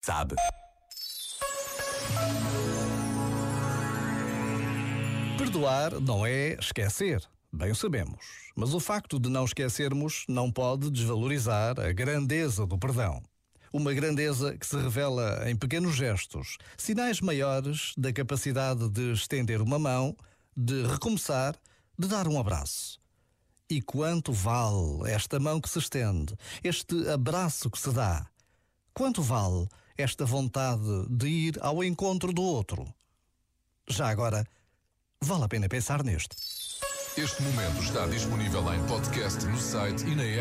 Sabe? Perdoar não é esquecer, bem o sabemos. Mas o facto de não esquecermos não pode desvalorizar a grandeza do perdão. Uma grandeza que se revela em pequenos gestos, sinais maiores da capacidade de estender uma mão, de recomeçar, de dar um abraço. E quanto vale esta mão que se estende, este abraço que se dá? Quanto vale esta vontade de ir ao encontro do outro? Já agora, vale a pena pensar neste. Este momento está disponível em podcast no site e na app.